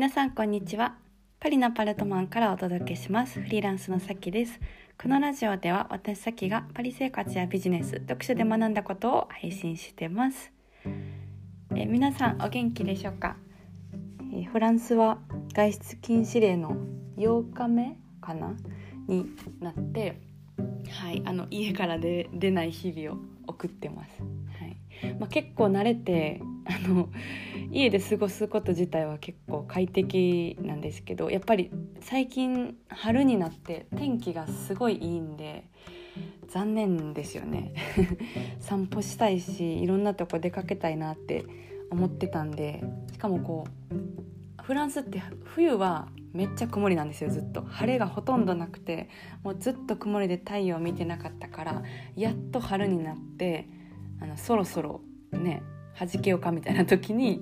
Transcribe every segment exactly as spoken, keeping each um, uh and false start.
皆さんこんにちは。パリのパルトマンからお届けします。フリーランスのさきです。このラジオでは私さきがパリ生活やビジネス、読書で学んだことを配信してます。え皆さんお元気でしょうか。えフランスは外出禁止令のようかめかなになって、はい、あの家からで出ない日々を送ってます。はい、まあ、結構慣れてあの家で過ごすこと自体は結構快適なんですけど、やっぱり最近春になって天気がすごいいいんで残念ですよね散歩したいしいろんなとこ出かけたいなって思ってたんで、しかもこうフランスって冬はめっちゃ曇りなんですよ。ずっと晴れがほとんどなくて、もうずっと曇りで太陽見てなかったから、やっと春になってあのそろそろね弾けようかみたいな時に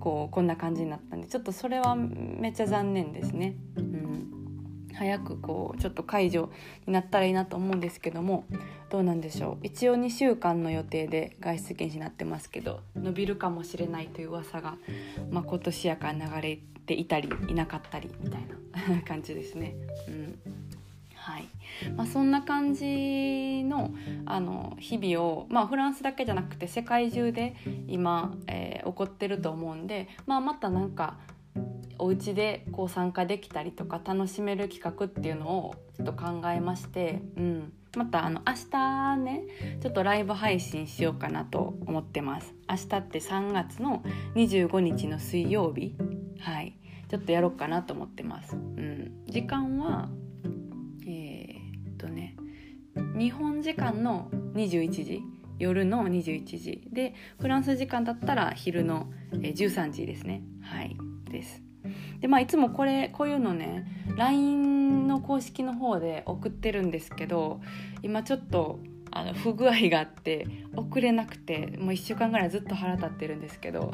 こうこんな感じになったんで、ちょっとそれはめっちゃ残念ですね。うん、早くこうちょっと解除になったらいいなと思うんですけども、どうなんでしょう。一応にしゅうかんの予定で外出禁止になってますけど、伸びるかもしれないという噂が、まあ、今年やから流れていたりいなかったりみたいな感じですね。うん、はい、まあ、そんな感じ の, あの日々を、まあ、フランスだけじゃなくて世界中で今、えー、起こってると思うんで、まあ、またなんかお家でこう参加できたりとか楽しめる企画っていうのをちょっと考えまして、うん、またあの明日ねちょっとライブ配信しようかなと思ってます。明日ってさんがつのにじゅうごにちの水曜日、はい、ちょっとやろうかなと思ってます。うん、時間は日本時間のにじゅういちじ、夜のにじゅういちじで、フランス時間だったら昼のじゅうさんじですね。はいです。で、まあいつもこれこういうのね、ライン の公式の方で送ってるんですけど、今ちょっとあの不具合があって送れなくて、もういっしゅうかんぐらいずっと腹立ってるんですけど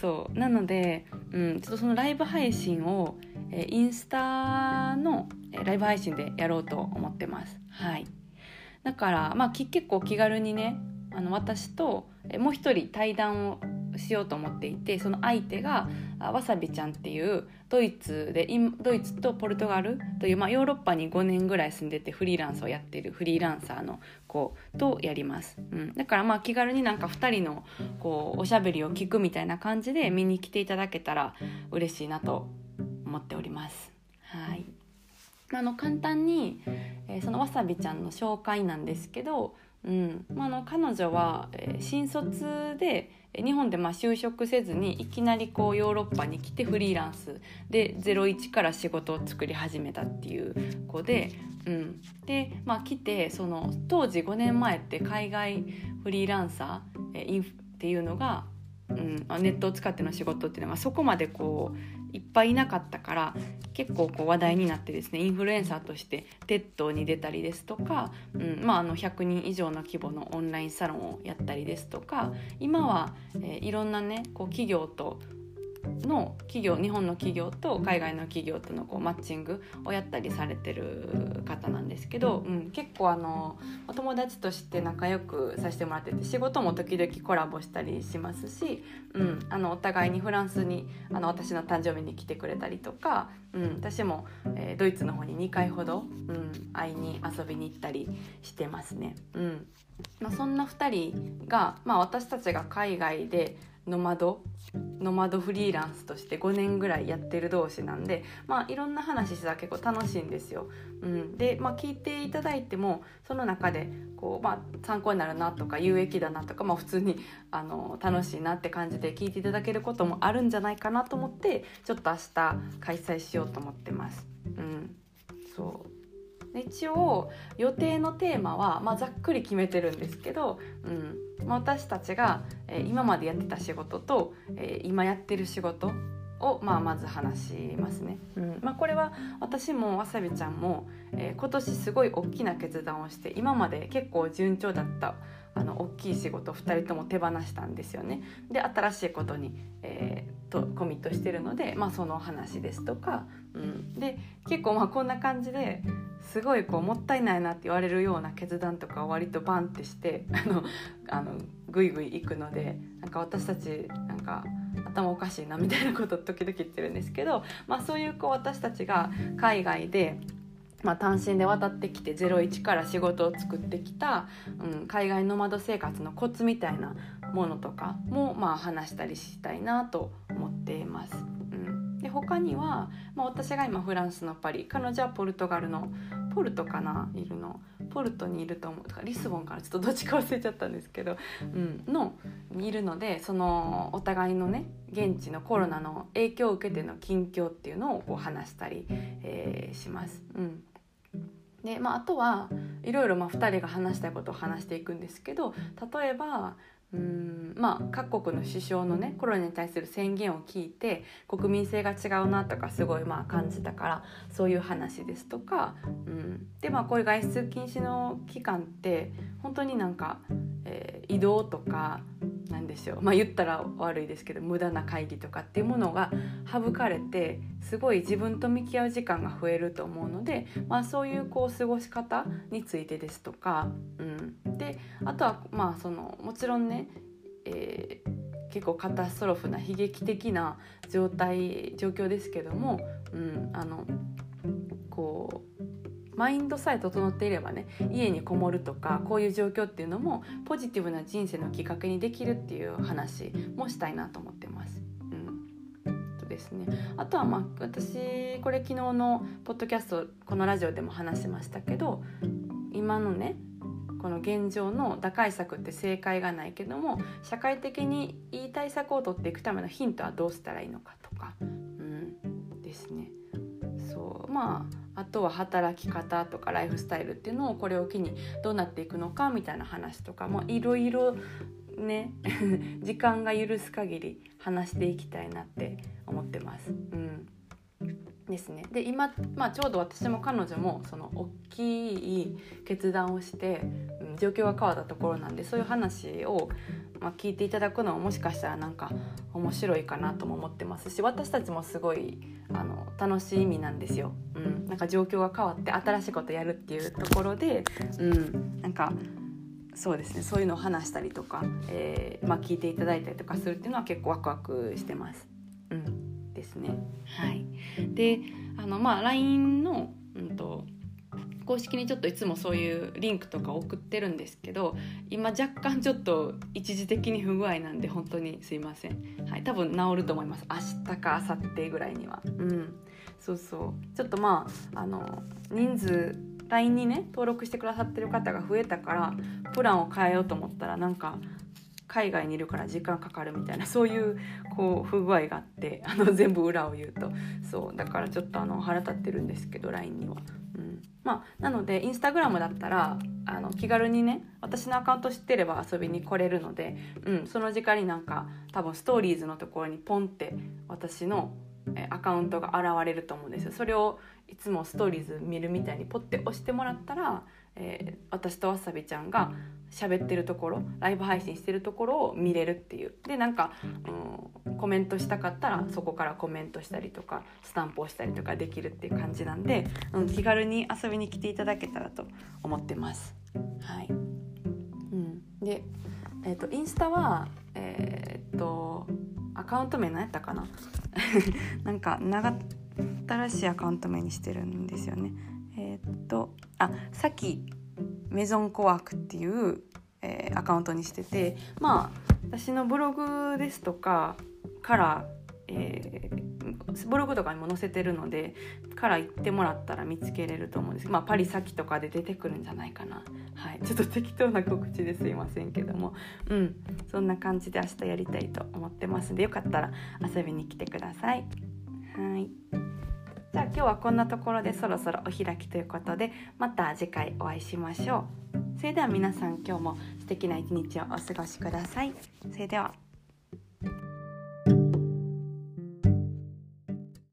そうなので、うん、ちょっとそのライブ配信をインスタのライブ配信でやろうと思ってます。はい、だから、まあ、結構気軽にね、あの私ともう一人対談をしようと思っていて、その相手がわさびちゃんっていうドイツでドイツとポルトガルという、まあ、ヨーロッパにごねんぐらい住んでてフリーランスをやっているフリーランサーの子とやります。うん、だからまあ気軽になんかふたりのこうおしゃべりを聞くみたいな感じで見に来ていただけたら嬉しいなと思っております。はい、あの簡単に、えー、そのわさびちゃんの紹介なんですけど、うんまあ、の彼女は、えー、新卒で日本でまあ就職せずにいきなりこうヨーロッパに来てフリーランスでゼロイチから仕事を作り始めたっていう子で、うん、で、まあ、来てその当時ごねんまえって海外フリーランサー、えー、インフっていうのが、うん、ネットを使っての仕事っていうのはそこまでこういっぱいいなかったから、結構こう話題になってですね、インフルエンサーとしてテッドに出たりですとか、うんまあ、あのひゃくにんいじょうの規模のオンラインサロンをやったりですとか、今は、えー、いろんなねこう企業との企業日本の企業と海外の企業とのこうマッチングをやったりされてる方なんですけど、うん、結構あのお友達として仲良くさせてもらってて、仕事も時々コラボしたりしますし、うん、あのお互いにフランスにあの私の誕生日に来てくれたりとか、うん、私も、えー、ドイツの方ににかいほど、うん、会いに遊びに行ったりしてますね。うんまあ、そんなふたりが、まあ、私たちが海外でノマドノマドフリーランスとしてごねんぐらいやってる同士なんで、まあいろんな話したら結構楽しいんですよ。うん、で、まあ、聞いていただいてもその中でこう、まあ、参考になるなとか有益だなとか、まあ、普通にあの楽しいなって感じで聞いていただけることもあるんじゃないかなと思って、ちょっと明日開催しようと思ってます。うん、そう一応予定のテーマは、まあ、ざっくり決めてるんですけど、うんまあ、私たちが、えー、今までやってた仕事と、えー、今やってる仕事を、まあ、まず話しますね。うんまあ、これは私もわさびちゃんも、えー、今年すごい大きな決断をして、今まで結構順調だったあの大きい仕事ふたりとも手放したんですよね。で新しいことに、えーとコミットしてるので、まあ、その話ですとか、うん、で結構まあこんな感じですごいこうもったいないなって言われるような決断とかを割とバンってしてあのあのグイグイいくので、なんか私たちなんか頭おかしいなみたいなことを時々言ってるんですけど、まあ、そういうこう私たちが海外で、まあ、単身で渡ってきてゼロイチから仕事を作ってきた、うん、海外ノマド生活のコツみたいなものとかも、まあ、話したりしたいなと思っています。で他には、まあ、私が今フランスのパリ、彼女はポルトガルのポルトかないるのポルトにいると思うとかリスボンかなちょっとどっちか忘れちゃったんですけど、うん、のにいるので、そのお互いのね現地のコロナの影響を受けての近況っていうのをこう話したり、えー、します、うんでまあ、あとはいろいろまあふたりが話したいことを話していくんですけど、例えばうーんまあ、各国の首相のねコロナに対する宣言を聞いて国民性が違うなとかすごいまあ感じたから、そういう話ですとか、うん、でまあこういう外出禁止の期間って本当になんか、えー、移動とかなんでしょう、まあ、言ったら悪いですけど無駄な会議とかっていうものが省かれて、すごい自分と向き合う時間が増えると思うので、まあ、そういうこう過ごし方についてですとか、うん、であとはまあそのもちろんね、えー、結構カタストロフな悲劇的な状態状況ですけども、うん、あのこうマインドさえ整っていればね、家にこもるとかこういう状況っていうのもポジティブな人生のきっかけにできるっていう話もしたいなと思ってます。うん、ですね。あとはまあ私これ昨日のポッドキャストこのラジオでも話しましたけど、今のねこの現状の打開策って正解がないけども、社会的にいい対策を取っていくためのヒントはどうしたらいいのかとか、うん、ですね。そうまあ。あとは働き方とかライフスタイルっていうのをこれを機にどうなっていくのかみたいな話とか、まあいろいろね時間が許す限り話していきたいなって思ってます。うんですね。で今、まあ、ちょうど私も彼女もその大きい決断をして、うん、状況が変わったところなんで、そういう話を、まあ、聞いていただくのももしかしたらなんか面白いかなとも思ってますし、私たちもすごいあの楽しみなんですよ、うん、なんか状況が変わって新しいことやるっていうところで、うん、なんかそうですね、そういうのを話したりとか、えーまあ、聞いていただいたりとかするっていうのは結構ワクワクしてます、うんですね。はい、であの、まあ、ライン の、うん、と公式にちょっといつもそういうリンクとか送ってるんですけど、今若干ちょっと一時的に不具合なんで本当にすいません、はい、多分治ると思います、明日か明後日ぐらいには、うん、そうそうちょっとまああの人数 ライン にね登録してくださってる方が増えたから、プランを変えようと思ったらなんか海外にいるから時間かかるみたいな、そうい う, こう不具合があって、あの全部裏を言うとそうだからちょっとあの腹立ってるんですけど ライン には、うんまあ、なのでインスタグラムだったらあの気軽にね私のアカウント知ってれば遊びに来れるので、うん、その時間になんか多分ストーリーズのところにポンって私のアカウントが現れると思うんですよ。それをいつもストーリーズ見るみたいにポッて押してもらったら、えー、私とわさびちゃんが喋ってるところ、ライブ配信してるところを見れるっていうで、なんか、うん、コメントしたかったらそこからコメントしたりとかスタンプをしたりとかできるっていう感じなんで、うん、気軽に遊びに来ていただけたらと思ってます、はいうん、で、えーと、インスタはえーとアカウント名何やったかななんか長ったらしいアカウント名にしてるんですよね。えーとあさっきメゾンコワークっていう、えー、アカウントにしてて、まあ私のブログですとかから、えー、ブログとかにも載せてるのでから行ってもらったら見つけれると思うんですけど、まあ、パリ先とかで出てくるんじゃないかな、はい、ちょっと適当な告知ですいませんけども、うん、そんな感じで明日やりたいと思ってますので、よかったら遊びに来てください。はいじゃあ今日はこんなところでそろそろお開きということで、また次回お会いしましょう。それでは皆さん今日も素敵な一日をお過ごしください。それでは。